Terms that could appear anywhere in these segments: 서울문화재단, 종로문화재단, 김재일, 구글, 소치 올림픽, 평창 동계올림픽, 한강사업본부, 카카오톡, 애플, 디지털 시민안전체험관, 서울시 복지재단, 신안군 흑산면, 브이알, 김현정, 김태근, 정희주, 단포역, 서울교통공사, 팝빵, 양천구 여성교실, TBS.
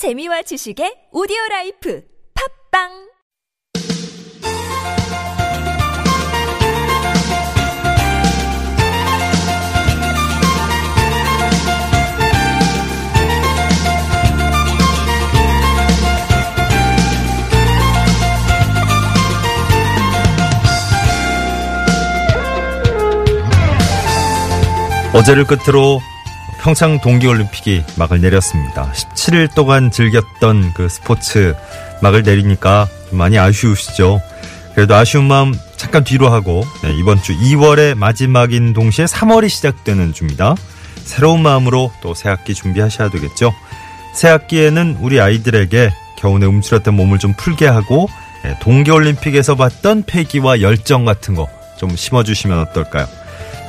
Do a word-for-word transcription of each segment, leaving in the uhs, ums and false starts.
재미와 지식의 오디오라이프 팝빵 어제를 끝으로 평창 동계올림픽이 막을 내렸습니다. 십칠 일 동안 즐겼던 그 스포츠 막을 내리니까 좀 많이 아쉬우시죠? 그래도 아쉬운 마음 잠깐 뒤로 하고 네, 이번 주 이월의 마지막인 동시에 삼월이 시작되는 주입니다. 새로운 마음으로 또 새학기 준비하셔야 되겠죠? 새학기에는 우리 아이들에게 겨우내 움츠렸던 몸을 좀 풀게 하고 네, 동계올림픽에서 봤던 패기와 열정 같은 거 좀 심어주시면 어떨까요?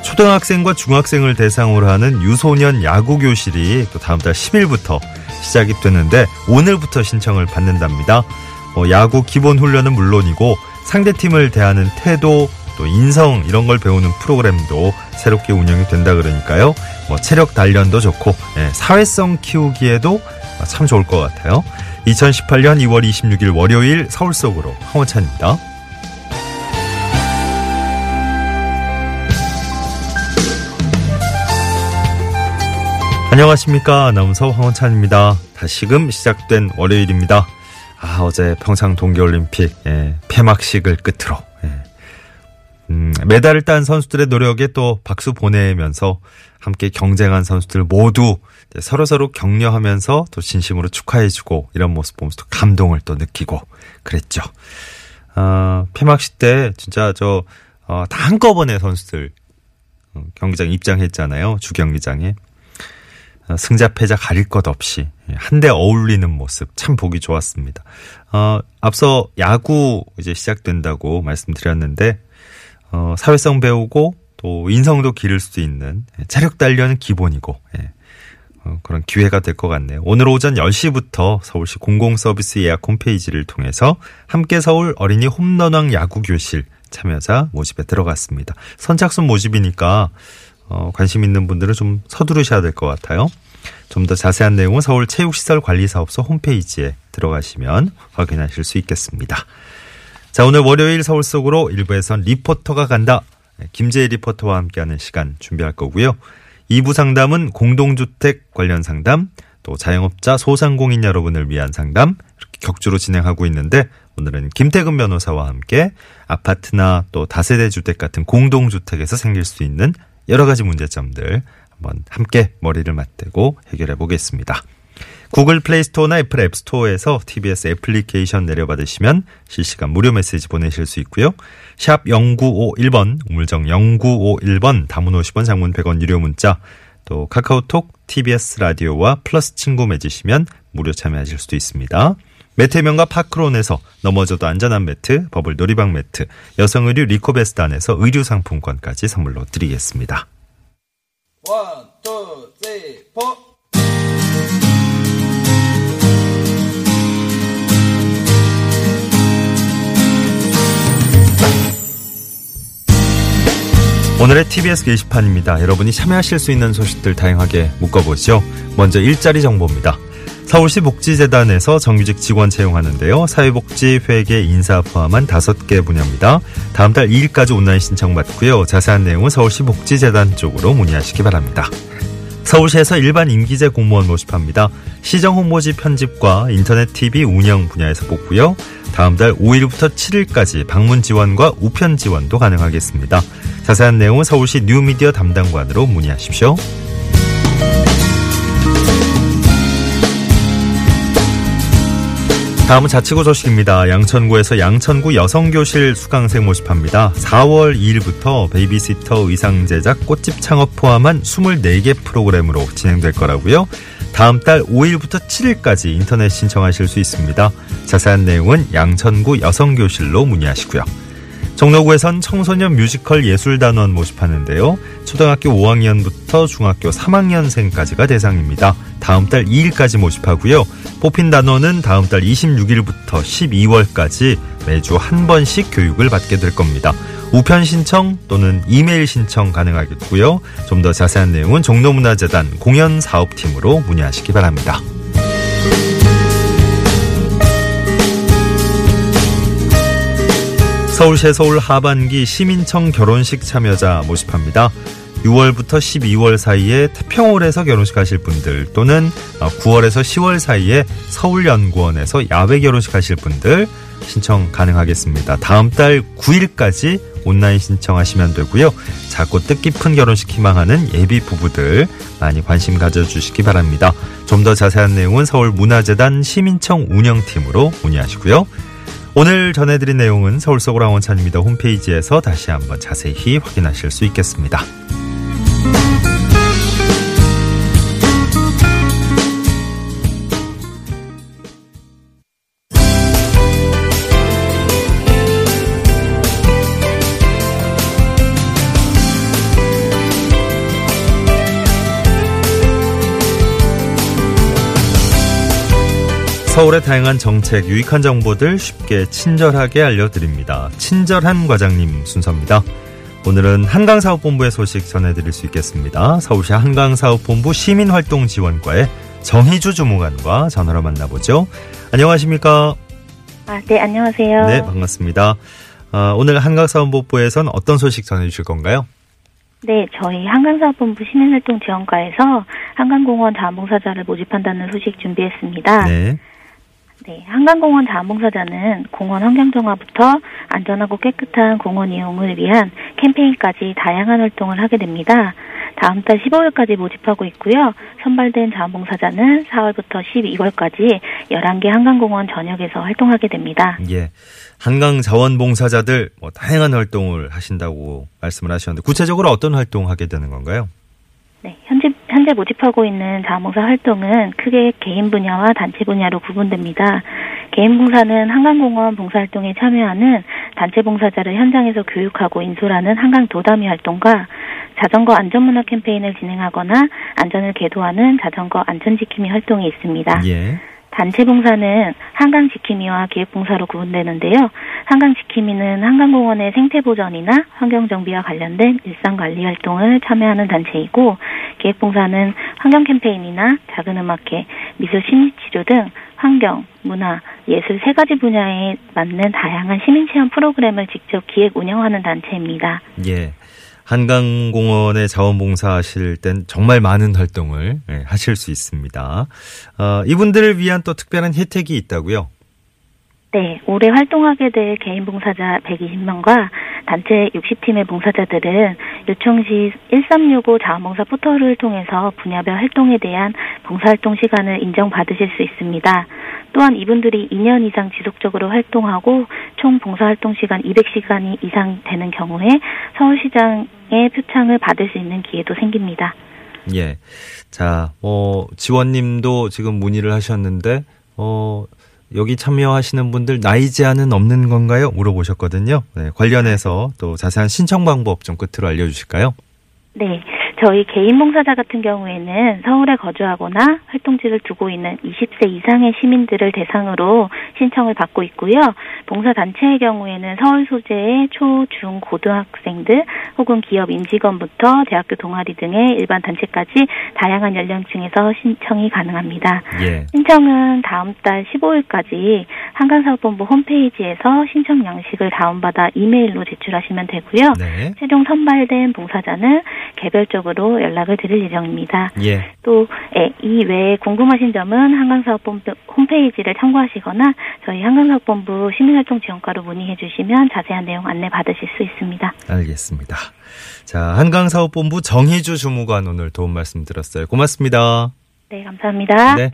초등학생과 중학생을 대상으로 하는 유소년 야구교실이 또 다음 달 십일부터 시작이 되는데 오늘부터 신청을 받는답니다. 어, 야구 기본 훈련은 물론이고 상대팀을 대하는 태도, 또 인성 이런 걸 배우는 프로그램도 새롭게 운영이 된다 그러니까요. 뭐 체력 단련도 좋고 예, 사회성 키우기에도 참 좋을 것 같아요. 이천십팔년 이월 이십육일 월요일 서울 속으로 황호찬입니다. 안녕하십니까. 아나운서 황원찬입니다. 다시금 시작된 월요일입니다. 아, 어제 평창 동계올림픽 예, 폐막식을 끝으로 예. 음, 메달을 딴 선수들의 노력에 또 박수 보내면서 함께 경쟁한 선수들 모두 서로서로 격려하면서 또 진심으로 축하해주고 이런 모습 보면서 또 감동을 또 느끼고 그랬죠. 아, 폐막식 때 진짜 저 어, 다 한꺼번에 선수들 경기장 입장했잖아요. 주경기장에. 승자 패자 가릴 것 없이 한데 어울리는 모습 참 보기 좋았습니다. 어, 앞서 야구 이제 시작된다고 말씀드렸는데 어, 사회성 배우고 또 인성도 기를 수 있는 체력 단련은 기본이고 예, 어, 그런 기회가 될 것 같네요. 오늘 오전 열 시부터 서울시 공공서비스 예약 홈페이지를 통해서 함께 서울 어린이 홈런왕 야구교실 참여자 모집에 들어갔습니다. 선착순 모집이니까 어, 관심 있는 분들은 좀 서두르셔야 될 것 같아요. 좀 더 자세한 내용은 서울체육시설관리사업소 홈페이지에 들어가시면 확인하실 수 있겠습니다. 자, 오늘 월요일 서울 속으로 일부에선 리포터가 간다. 김재일 리포터와 함께하는 시간 준비할 거고요. 이 부 상담은 공동주택 관련 상담, 또 자영업자 소상공인 여러분을 위한 상담 이렇게 격주로 진행하고 있는데 오늘은 김태근 변호사와 함께 아파트나 또 다세대 주택 같은 공동주택에서 생길 수 있는 여러 가지 문제점들 한번 함께 머리를 맞대고 해결해 보겠습니다. 구글 플레이스토어나 애플 앱스토어에서 티비에스 애플리케이션 내려받으시면 실시간 무료 메시지 보내실 수 있고요. 샵 공구오일 번, 우물정 공구오일 번, 담은 오십 원, 장문 백 원 유료 문자, 또 카카오톡, 티비에스 라디오와 플러스 친구 맺으시면 무료 참여하실 수도 있습니다. 매트명과 파크론에서 넘어져도 안전한 매트, 버블 놀이방 매트, 여성의류 리코베스단에서 의류 상품권까지 선물로 드리겠습니다. 원, 투, 쓰리, 포! 오늘의 티비에스 게시판입니다. 여러분이 참여하실 수 있는 소식들 다양하게 묶어보죠. 먼저 일자리 정보입니다. 서울시 복지재단에서 정규직 직원 채용하는데요. 사회복지, 회계, 인사 포함한 다섯 개 분야입니다. 다음 달 이일까지 온라인 신청 받고요. 자세한 내용은 서울시 복지재단 쪽으로 문의하시기 바랍니다. 서울시에서 일반 임기제 공무원 모집합니다. 시정 홍보지 편집과 인터넷 티비 운영 분야에서 뽑고요. 다음 달 오일부터 칠일까지 방문 지원과 우편 지원도 가능하겠습니다. 자세한 내용은 서울시 뉴미디어 담당관으로 문의하십시오. 다음은 자치구 소식입니다. 양천구에서 양천구 여성교실 수강생 모집합니다. 사월 이일부터 베이비시터 의상 제작, 꽃집 창업 포함한 스물네 개 프로그램으로 진행될 거라고요. 다음 달 오일부터 칠일까지 인터넷 신청하실 수 있습니다. 자세한 내용은 양천구 여성교실로 문의하시고요. 종로구에선 청소년 뮤지컬 예술단원 모집하는데요. 초등학교 오학년부터 중학교 삼학년생까지가 대상입니다. 다음 달 이일까지 모집하고요. 뽑힌 단원은 다음 달 이십육일부터 십이월까지 매주 한 번씩 교육을 받게 될 겁니다. 우편 신청 또는 이메일 신청 가능하겠고요. 좀 더 자세한 내용은 종로문화재단 공연사업팀으로 문의하시기 바랍니다. 서울시 서울 하반기 시민청 결혼식 참여자 모집합니다. 유월부터 십이월 사이에 태평홀에서 결혼식 하실 분들, 또는 구월에서 시월 사이에 서울연구원에서 야외 결혼식 하실 분들 신청 가능하겠습니다. 다음 달 구일까지 온라인 신청하시면 되고요. 작고 뜻깊은 결혼식 희망하는 예비 부부들 많이 관심 가져주시기 바랍니다. 좀 더 자세한 내용은 서울문화재단 시민청 운영팀으로 문의하시고요. 오늘 전해드린 내용은 서울서구랑원찬입니다. 홈페이지에서 다시 한번 자세히 확인하실 수 있겠습니다. 서울의 다양한 정책, 유익한 정보들 쉽게 친절하게 알려드립니다. 친절한 과장님 순서입니다. 오늘은 한강사업본부의 소식 전해드릴 수 있겠습니다. 서울시 한강사업본부 시민활동지원과의 정희주 주무관과 전화로 만나보죠. 안녕하십니까? 아, 네, 안녕하세요. 네, 반갑습니다. 아, 오늘 한강사업본부에선 어떤 소식 전해주실 건가요? 네, 저희 한강사업본부 시민활동지원과에서 한강공원 자원봉사자를 모집한다는 소식 준비했습니다. 네. 네, 한강공원 자원봉사자는 공원 환경정화부터 안전하고 깨끗한 공원 이용을 위한 캠페인까지 다양한 활동을 하게 됩니다. 다음 달 십오일까지 모집하고 있고요. 선발된 자원봉사자는 사월부터 십이월까지 열한 개 한강공원 전역에서 활동하게 됩니다. 예, 한강 자원봉사자들 뭐 다양한 활동을 하신다고 말씀을 하셨는데 구체적으로 어떤 활동 하게 되는 건가요? 네, 현재, 현재 모집하고 있는 자원봉사 활동은 크게 개인 분야와 단체 분야로 구분됩니다. 개인 봉사는 한강공원 봉사활동에 참여하는 단체 봉사자를 현장에서 교육하고 인솔하는 한강 도담이 활동과 자전거 안전문화 캠페인을 진행하거나 안전을 계도하는 자전거 안전지킴이 활동이 있습니다. 예. 단체 봉사는 한강지킴이와 기획봉사로 구분되는데요. 한강지킴이는 한강공원의 생태보전이나 환경정비와 관련된 일상관리 활동을 참여하는 단체이고, 기획봉사는 환경캠페인이나 작은음악회, 미술 심리치료 등 환경, 문화, 예술 세 가지 분야에 맞는 다양한 시민체험 프로그램을 직접 기획 운영하는 단체입니다. 예. 한강공원에 자원봉사하실 땐 정말 많은 활동을 하실 수 있습니다. 어, 이분들을 위한 또 특별한 혜택이 있다고요? 네, 올해 활동하게 될 개인 봉사자 백이십 명과 단체 육십 팀의 봉사자들은 요청시 일삼육오 자원봉사 포털을 통해서 분야별 활동에 대한 봉사활동 시간을 인정받으실 수 있습니다. 또한 이분들이 이 년 이상 지속적으로 활동하고 총 봉사활동 시간 이백 시간이 이상 되는 경우에 서울시장의 표창을 받을 수 있는 기회도 생깁니다. 예, 자, 어, 지원님도 지금 문의를 하셨는데 어. 여기 참여하시는 분들 나이 제한은 없는 건가요? 물어보셨거든요. 네, 관련해서 또 자세한 신청 방법 좀 끝으로 알려주실까요? 네. 저희 개인 봉사자 같은 경우에는 서울에 거주하거나 활동지를 두고 있는 이십 세 이상의 시민들을 대상으로 신청을 받고 있고요. 봉사단체의 경우에는 서울 소재의 초, 중, 고등학생들 혹은 기업 임직원부터 대학교 동아리 등의 일반 단체까지 다양한 연령층에서 신청이 가능합니다. 예. 신청은 다음 달 십오일까지 한강사업본부 홈페이지에서 신청 양식을 다운받아 이메일로 제출하시면 되고요. 네. 최종 선발된 봉사자는 개별적으로 로 연락을 드릴 예정입니다. 예. 또 이 외에 궁금하신 점은 한강사업본부 홈페이지를 참고하시거나 저희 한강사업본부 시민활동지원과로 문의해 주시면 자세한 내용 안내 받으실 수 있습니다. 알겠습니다. 자, 한강사업본부 정희주 주무관 오늘 도움 말씀 드렸어요. 고맙습니다. 네, 감사합니다. 네,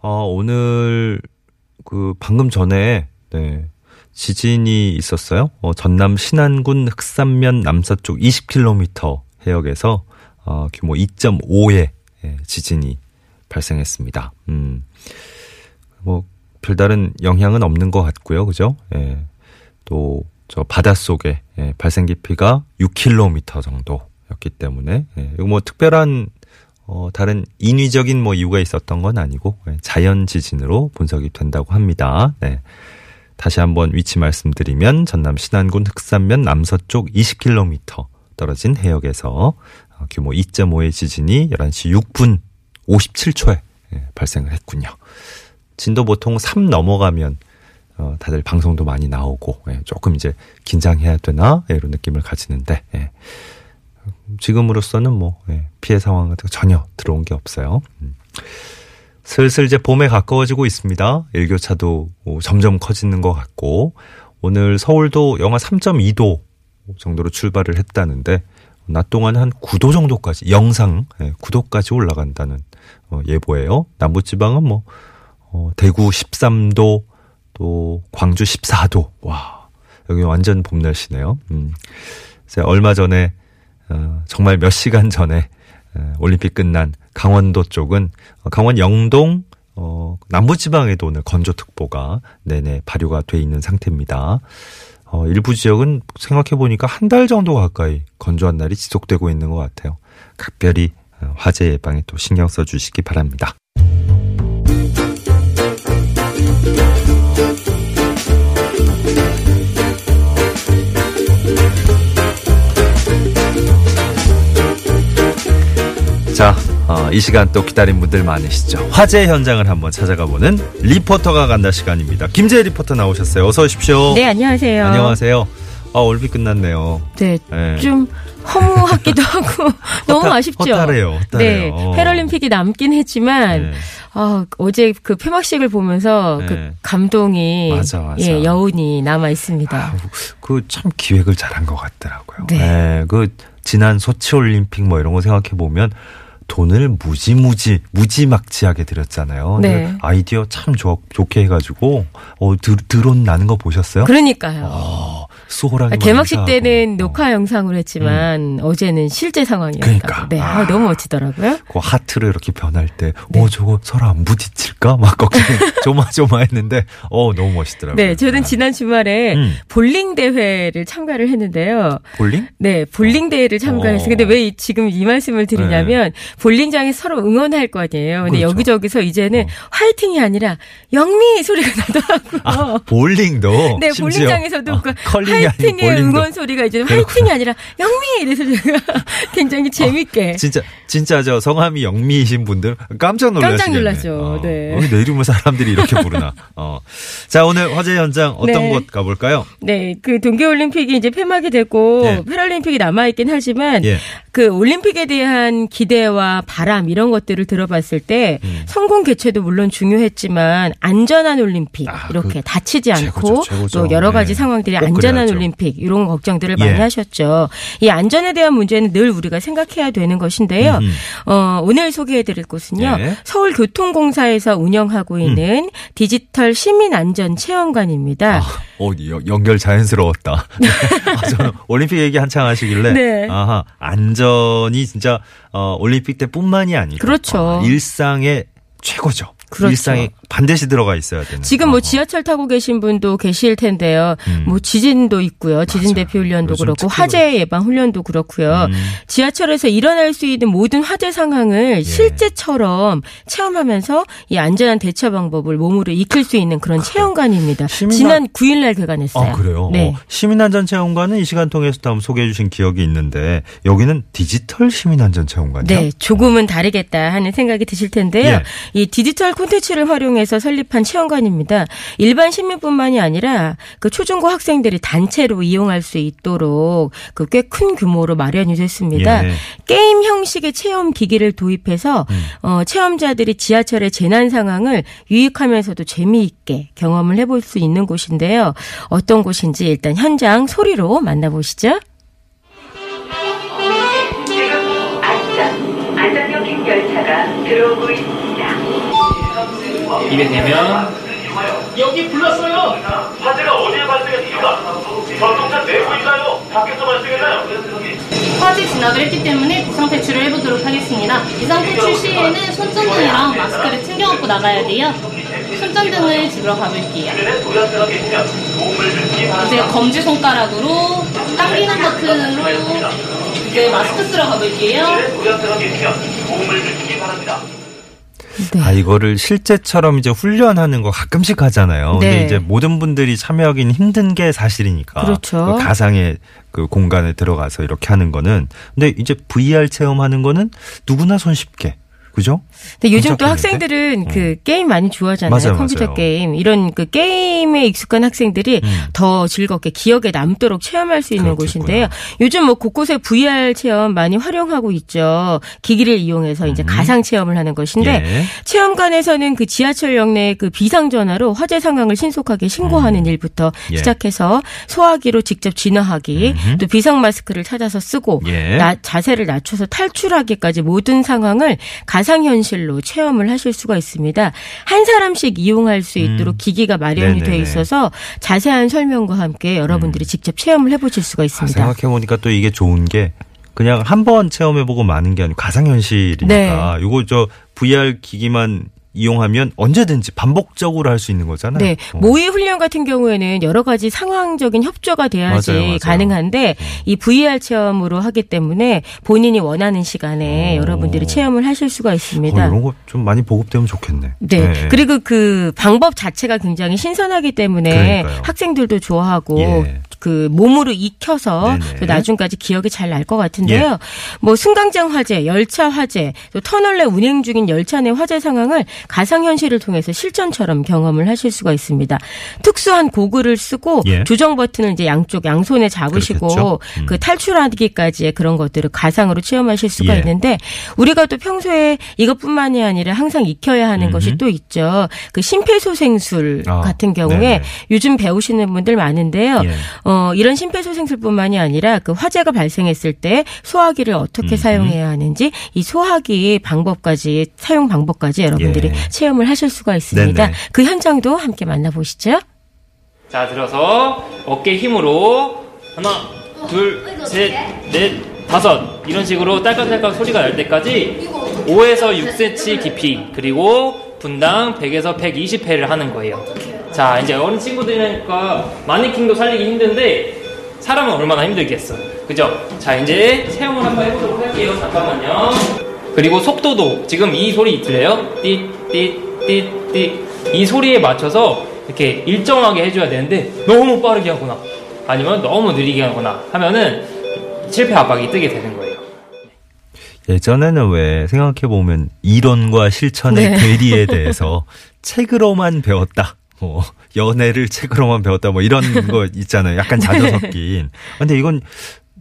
어, 오늘 그 방금 전에 네. 지진이 있었어요. 어, 전남 신안군 흑산면 남서쪽 이십 킬로미터 해역에서 어, 규모 이 점 오의 지진이 발생했습니다. 음, 뭐 별다른 영향은 없는 것 같고요, 그죠? 예, 또 저 바닷속에 예, 발생 깊이가 육 킬로미터 정도였기 때문에 예, 이거 뭐 특별한 어, 다른 인위적인 뭐 이유가 있었던 건 아니고 예, 자연 지진으로 분석이 된다고 합니다. 네. 다시 한번 위치 말씀드리면 전남 신안군 흑산면 남서쪽 이십 킬로미터 떨어진 해역에서 규모 이 점 오의 지진이 열한 시 육 분 오십칠 초에 발생을 했군요. 진도 보통 삼 넘어가면 어, 다들 방송도 많이 나오고, 예, 조금 이제 긴장해야 되나? 예, 이런 느낌을 가지는데, 예. 지금으로서는 뭐, 예, 피해 상황 같은 거 전혀 들어온 게 없어요. 음. 슬슬 이제 봄에 가까워지고 있습니다. 일교차도 점점 커지는 것 같고, 오늘 서울도 영하 삼 점 이 도 정도로 출발을 했다는데, 낮 동안 한 구 도 정도까지, 영상 구 도까지 올라간다는 예보예요. 남부지방은 뭐 어, 대구 십삼 도, 또 광주 십사 도. 와, 여기 완전 봄 날씨네요. 음. 제가 얼마 전에 어, 정말 몇 시간 전에 에, 올림픽 끝난 강원도 쪽은 강원 영동 어, 남부지방에도 오늘 건조특보가 내내 발효가 돼 있는 상태입니다. 어, 일부 지역은 생각해보니까 한 달 정도 가까이 건조한 날이 지속되고 있는 것 같아요. 각별히 화재 예방에 또 신경 써주시기 바랍니다. 자, 어, 이 시간 또 기다린 분들 많으시죠. 화재 현장을 한번 찾아가보는 리포터가 간다 시간입니다. 김재일 리포터 나오셨어요. 어서 오십시오. 네, 안녕하세요. 안녕하세요. 아, 올림픽 끝났네요. 네, 네. 좀 허무하기도 하고 너무 허타, 아쉽죠. 허탈해요. 허탈해요. 네, 패럴림픽이 남긴 했지만 네. 어, 어제 그 폐막식을 보면서 네. 그 감동이 맞아, 맞아. 예, 여운이 남아 있습니다. 그 참 기획을 잘한 것 같더라고요. 네. 네, 그 지난 소치 올림픽 뭐 이런 거 생각해 보면. 돈을 무지무지 무지막지하게 들였잖아요. 네. 아이디어 참 좋, 좋게 해가지고 어, 드, 드론 나는 거 보셨어요? 그러니까요. 어, 수호랑이 개막식 행사하고. 때는 녹화 영상으로 했지만 음. 어제는 실제 상황이었다. 그러니까. 네, 아, 너무 멋지더라고요. 그 하트를 이렇게 변할 때, 네. 어, 저거 서로 안 부딪힐까? 막 걱정 조마조마했는데, 어, 너무 멋있더라고요. 네, 저는 지난 주말에 음. 볼링 대회를 참가를 했는데요. 볼링? 네, 볼링 대회를 참가했어요. 근데 왜 지금 이 말씀을 드리냐면. 네. 볼링장에 서로 응원할 거 아니에요. 근데 그렇죠. 여기저기서 이제는 어. 화이팅이 아니라 영미 소리가 나더라고요. 아, 볼링도? 네, 심지어. 볼링장에서도 어, 화이팅의 볼링도. 응원 소리가 이제 화이팅이 아니라 영미! 이래서 제가 굉장히 재밌게. 어, 진짜, 진짜 저 성함이 영미이신 분들 깜짝 놀라시겠네. 깜짝 놀랐죠. 어, 네. 내 이름을 사람들이 이렇게 부르나. 어. 자, 오늘 화재 현장 어떤 네. 곳 가볼까요? 네, 그 동계올림픽이 이제 폐막이 됐고 네. 패럴림픽이 남아있긴 하지만 예. 그 올림픽에 대한 기대와 바람 이런 것들을 들어봤을 때 음. 성공 개최도 물론 중요했지만 안전한 올림픽 아, 이렇게 그 다치지 않고 최고죠, 최고죠. 또 여러 가지 네. 상황들이 안전한 그래야죠. 올림픽 이런 걱정들을 예. 많이 하셨죠. 이 안전에 대한 문제는 늘 우리가 생각해야 되는 것인데요. 어, 오늘 소개해드릴 곳은요. 예. 서울교통공사에서 운영하고 있는 음. 디지털 시민안전체험관입니다. 아, 어, 연결 자연스러웠다. 아, 저는 올림픽 얘기 한창 하시길래 네. 아하, 안전이 진짜 어, 올림픽 때뿐만이 아니라 그렇죠. 어, 일상의 최고죠. 그렇죠. 일상에 반드시 들어가 있어야 되는. 지금 뭐 지하철 타고 계신 분도 계실 텐데요. 음. 뭐 지진도 있고요. 지진 맞아요. 대피 훈련도 그렇고 화재 예방 훈련도 그렇고요. 음. 지하철에서 일어날 수 있는 모든 화재 상황을 예. 실제처럼 체험하면서 이 안전한 대처 방법을 몸으로 익힐 수 있는 그런 그래. 체험관입니다. 시민안... 지난 구 일날 개관했어요. 아, 그래요? 네. 어, 시민안전체험관은 이 시간 통해서 다음 소개해 주신 기억이 있는데 여기는 디지털 시민안전체험관이요? 네. 조금은 어. 다르겠다 하는 생각이 드실 텐데요. 예. 이 디지털 콘텐츠를 활용해서 설립한 체험관입니다. 일반 시민뿐만이 아니라 그 초중고 학생들이 단체로 이용할 수 있도록 그 꽤 큰 규모로 마련이 됐습니다. 예. 게임 형식의 체험 기기를 도입해서 음. 어, 체험자들이 지하철의 재난 상황을 유익하면서도 재미있게 경험을 해볼 수 있는 곳인데요. 어떤 곳인지 일단 현장 소리로 만나보시죠. 지금 안산 안산역 열차가 들어오고 있습니다. 이게 되면 여기 불났어요. 화재가 어디에 발생했습니까? 전동차 내부인가요? 밖에서 발생했나요? 화재 진압을 했기 때문에 비상 퇴출을 해보도록 하겠습니다. 비상 퇴출 시에는 손전등이랑 마스크를 챙겨 갖고 나가야 돼요. 손전등을 집으러 가볼게요. 이제 검지 손가락으로 당기는 버튼으로 이제 마스크 쓰러 가볼게요. 도움을 주시기 바랍니다. 네. 아, 이거를 실제처럼 이제 훈련하는 거 가끔씩 하잖아요. 네. 근데 이제 모든 분들이 참여하기는 힘든 게 사실이니까. 그렇죠. 그 가상의 그 공간에 들어가서 이렇게 하는 거는. 근데 이제 브이알 체험하는 거는 누구나 손쉽게. 그죠? 근데 요즘 또 학생들은 음. 그 게임 많이 좋아하잖아요. 맞아요, 컴퓨터 맞아요. 게임. 이런 그 게임에 익숙한 학생들이 음. 더 즐겁게 기억에 남도록 체험할 수 있는 그렇겠구나. 곳인데요. 요즘 뭐 곳곳에 브이알 체험 많이 활용하고 있죠. 기기를 이용해서 이제 음. 가상 체험을 하는 것인데 예. 체험관에서는 그 지하철역 내 그 비상전화로 화재 상황을 신속하게 신고하는 음. 일부터 예. 시작해서 소화기로 직접 진화하기 음. 또 비상 마스크를 찾아서 쓰고 예. 나, 자세를 낮춰서 탈출하기까지 모든 상황을 가상 가상현실로 체험을 하실 수가 있습니다. 한 사람씩 이용할 수 있도록 음. 기기가 마련이 되어 있어서 자세한 설명과 함께 여러분들이 음. 직접 체험을 해보실 수가 있습니다. 아, 생각해보니까 또 이게 좋은 게 그냥 한번 체험해보고 마는 게 아니고 가상현실이니까 네. 이거 저 브이알 기기만 이용하면 언제든지 반복적으로 할 수 있는 거잖아요. 네. 어. 모의 훈련 같은 경우에는 여러 가지 상황적인 협조가 돼야지 맞아요, 맞아요. 가능한데 이 브이알 체험으로 하기 때문에 본인이 원하는 시간에 오. 여러분들이 체험을 하실 수가 있습니다. 어, 이런 거 좀 많이 보급되면 좋겠네. 네. 네. 그리고 그 방법 자체가 굉장히 신선하기 때문에 그러니까요. 학생들도 좋아하고 예. 그 몸으로 익혀서 또 나중까지 기억이 잘 날 것 같은데요. 예. 뭐 승강장 화재, 열차 화재, 또 터널 내 운행 중인 열차 내 화재 상황을 가상현실을 통해서 실전처럼 경험을 하실 수가 있습니다. 특수한 고글을 쓰고 예. 조정 버튼을 이제 양쪽 양손에 잡으시고 음. 그 탈출하기까지의 그런 것들을 가상으로 체험하실 수가 예. 있는데 우리가 또 평소에 이것뿐만이 아니라 항상 익혀야 하는 음흠. 것이 또 있죠. 그 심폐소생술 아, 같은 경우에 네네. 요즘 배우시는 분들 많은데요. 예. 어, 이런 심폐소생술뿐만이 아니라 그 화재가 발생했을 때 소화기를 어떻게 음흠. 사용해야 하는지 이 소화기 방법까지 사용 방법까지 여러분들이 예. 체험을 하실 수가 있습니다. 네네. 그 현장도 함께 만나보시죠. 자, 들어서 어깨 힘으로 하나, 어, 둘, 셋, 넷, 다섯 이런 식으로 딸깍딸깍 소리가 날 때까지 오에서 육 센티미터 깊이 그리고 분당 백에서 백이십 회를 하는 거예요. 자, 이제 어린 친구들이니까 마네킹도 살리기 힘든데 사람은 얼마나 힘들겠어. 그죠? 자, 이제 체험을 한번 해보도록 할게요. 잠깐만요. 그리고 속도도 지금 이 소리 들려요? 띠, 띠, 띠, 띠. 이 소리에 맞춰서 이렇게 일정하게 해줘야 되는데 너무 빠르게 하거나 아니면 너무 느리게 하거나 하면은 실패 압박이 뜨게 되는 거예요. 예전에는 왜 생각해보면 이론과 실천의 네. 괴리에 대해서 책으로만 배웠다. 뭐 연애를 책으로만 배웠다. 뭐 이런 거 있잖아요. 약간 자주 섞인. 근데 이건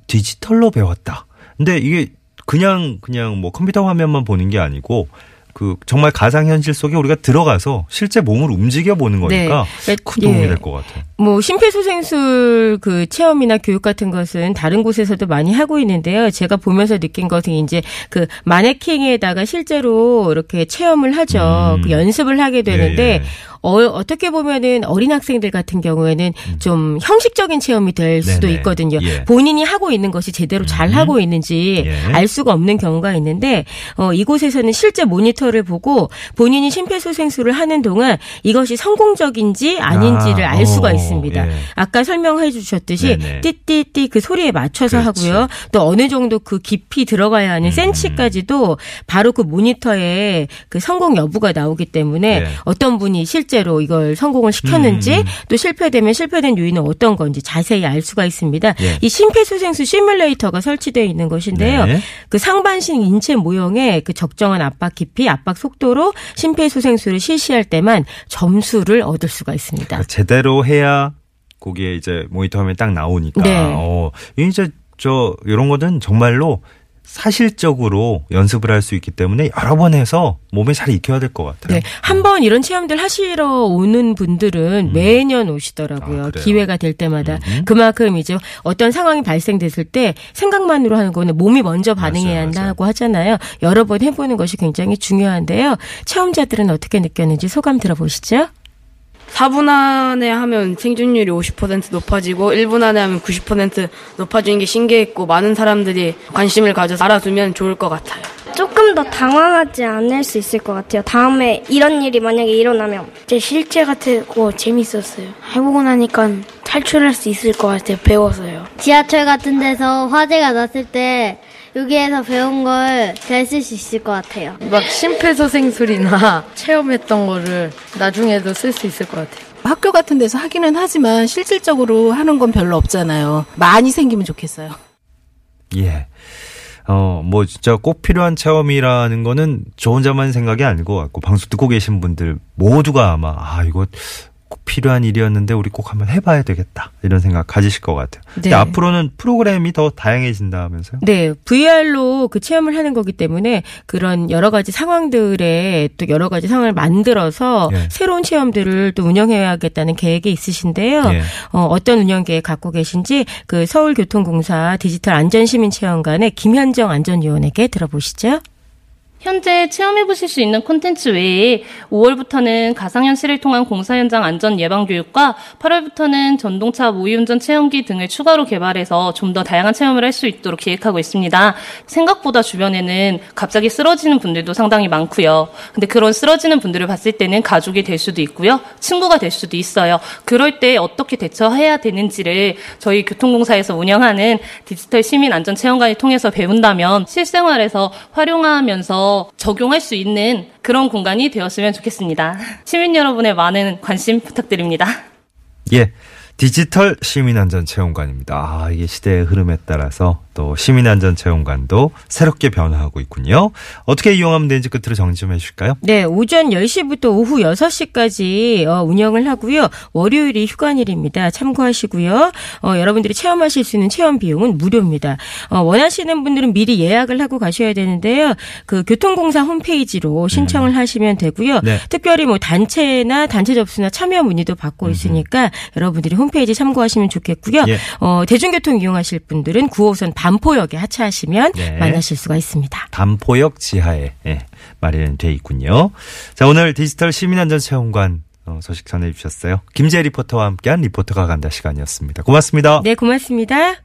디지털로 배웠다. 근데 이게 그냥 그냥 뭐 컴퓨터 화면만 보는 게 아니고 그 정말 가상현실 속에 우리가 들어가서 실제 몸을 움직여보는 거니까 네. 큰 도움이 예. 될 것 같아요. 뭐 심폐소생술 그 체험이나 교육 같은 것은 다른 곳에서도 많이 하고 있는데요. 제가 보면서 느낀 것은 이제 그 마네킹에다가 실제로 이렇게 체험을 하죠. 음. 그 연습을 하게 되는데 예, 예. 어, 어떻게 보면은 어린 학생들 같은 경우에는 음. 좀 형식적인 체험이 될 수도 네네. 있거든요. 예. 본인이 하고 있는 것이 제대로 잘 음. 하고 있는지 예. 알 수가 없는 경우가 있는데 어, 이곳에서는 실제 모니터를 보고 본인이 심폐소생술을 하는 동안 이것이 성공적인지 아닌지를 아, 알 오, 수가 있습니다. 예. 아까 설명해 주셨듯이 띠띠띠 그 소리에 맞춰서 그렇지. 하고요. 또 어느 정도 그 깊이 들어가야 하는 음. 센치까지도 바로 그 모니터에 그 성공 여부가 나오기 때문에 예. 어떤 분이 실제 실제로 이걸 성공을 시켰는지 음. 또 실패되면 실패된 요인은 어떤 건지 자세히 알 수가 있습니다. 예. 이 심폐소생술 시뮬레이터가 설치되어 있는 것인데요. 네. 그 상반신 인체 모형에 그 적정한 압박 깊이, 압박 속도로 심폐소생술을 실시할 때만 점수를 얻을 수가 있습니다. 그러니까 제대로 해야 거기에 이제 모니터 화면에 딱 나오니까. 네. 어, 이제 저 이런 거는 정말로 사실적으로 연습을 할 수 있기 때문에 여러 번 해서 몸에 잘 익혀야 될 것 같아요. 네, 한번 이런 체험들 하시러 오는 분들은 음. 매년 오시더라고요. 아, 기회가 될 때마다. 음. 그만큼 이제 어떤 상황이 발생됐을 때 생각만으로 하는 거는 몸이 먼저 반응해야 맞아, 한다고 맞아. 하잖아요. 여러 번 해보는 것이 굉장히 중요한데요. 체험자들은 어떻게 느꼈는지 소감 들어보시죠. 사 분 안에 하면 생존율이 오십 퍼센트 높아지고 일 분 안에 하면 구십 퍼센트 높아지는 게 신기했고 많은 사람들이 관심을 가져서 알아두면 좋을 것 같아요. 조금 더 당황하지 않을 수 있을 것 같아요. 다음에 이런 일이 만약에 일어나면 제 실제 같고 재밌었어요. 해보고 나니까 탈출할 수 있을 것 같아요. 배웠어요. 지하철 같은 데서 화재가 났을 때 여기에서 배운 걸 잘 쓸 수 있을 것 같아요. 막 심폐소생술이나 체험했던 거를 나중에도 쓸 수 있을 것 같아요. 학교 같은 데서 하기는 하지만 실질적으로 하는 건 별로 없잖아요. 많이 생기면 좋겠어요. 예. 어, 뭐 진짜 꼭 필요한 체험이라는 거는 저 혼자만 생각이 아닌 것 같고 방송 듣고 계신 분들 모두가 아마 아 이거 꼭 필요한 일이었는데 우리 꼭 한번 해봐야 되겠다 이런 생각 가지실 것 같아요. 네. 근데 앞으로는 프로그램이 더 다양해진다면서요? 네, 브이알로 그 체험을 하는 거기 때문에 그런 여러 가지 상황들에 또 여러 가지 상황을 만들어서 예. 새로운 체험들을 또 운영해야겠다는 계획이 있으신데요. 예. 어, 어떤 운영 계획 갖고 계신지 그 서울교통공사 디지털 안전시민체험관의 김현정 안전위원에게 들어보시죠. 현재 체험해보실 수 있는 콘텐츠 외에 오월부터는 가상현실을 통한 공사 현장 안전 예방 교육과 팔월부터는 전동차 무위운전 체험기 등을 추가로 개발해서 좀 더 다양한 체험을 할 수 있도록 기획하고 있습니다. 생각보다 주변에는 갑자기 쓰러지는 분들도 상당히 많고요. 근데 그런 쓰러지는 분들을 봤을 때는 가족이 될 수도 있고요. 친구가 될 수도 있어요. 그럴 때 어떻게 대처해야 되는지를 저희 교통공사에서 운영하는 디지털 시민안전체험관을 통해서 배운다면 실생활에서 활용하면서 적용할 수 있는 그런 공간이 되었으면 좋겠습니다. 시민 여러분의 많은 관심 부탁드립니다. 예, 디지털 시민안전체험관입니다. 아, 이게 시대의 흐름에 따라서 또 시민안전체험관도 새롭게 변화하고 있군요. 어떻게 이용하면 되는지 끝으로 정리 좀 해주실까요? 네, 오전 열 시부터 오후 여섯 시까지 어, 운영을 하고요. 월요일이 휴관일입니다. 참고하시고요. 어, 여러분들이 체험하실 수 있는 체험 비용은 무료입니다. 어, 원하시는 분들은 미리 예약을 하고 가셔야 되는데요. 그 교통공사 홈페이지로 신청을 음. 하시면 되고요. 네. 특별히 뭐 단체나 단체 접수나 참여 문의도 받고 있으니까 음. 여러분들이 홈페이지 참고하시면 좋겠고요. 예. 어, 대중교통 이용하실 분들은 구호선 단포역에 하차하시면 네. 만나실 수가 있습니다. 단포역 지하에 네, 마련되어 있군요. 자, 오늘 디지털 시민안전체험관 소식 전해주셨어요. 김재일 리포터와 함께한 리포터가 간다 시간이었습니다. 고맙습니다. 네, 고맙습니다.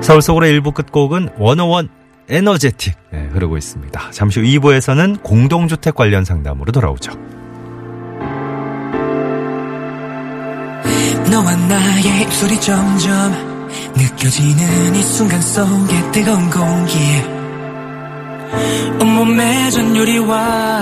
서울 속으로의 일부 끝곡은 일공일 에너제틱 네, 흐르고 있습니다. 잠시 후 이 부에서는 공동주택 관련 상담으로 돌아오죠. 너와 나의 입술이 점점 느껴지는 이 순간 속의 뜨거운 공기 온몸에 전율이 와